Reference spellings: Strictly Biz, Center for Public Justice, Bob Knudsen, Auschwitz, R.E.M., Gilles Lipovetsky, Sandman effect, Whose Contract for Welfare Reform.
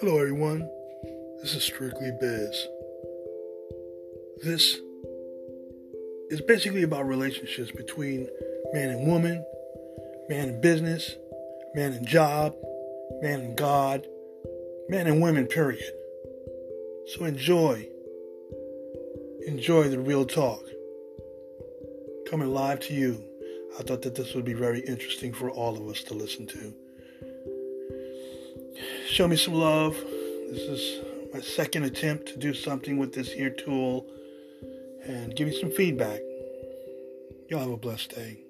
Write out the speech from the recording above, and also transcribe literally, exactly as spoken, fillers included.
Hello everyone, this is Strictly Biz. This is basically about relationships between man and woman, man and business, man and job, man and God, man and women, period. So enjoy, enjoy the real talk. Coming live to you. I thought that this would be very interesting for all of us to listen to. Show me some love. This is my second attempt to do something with this here tool. And give me some feedback. Y'all have a blessed day.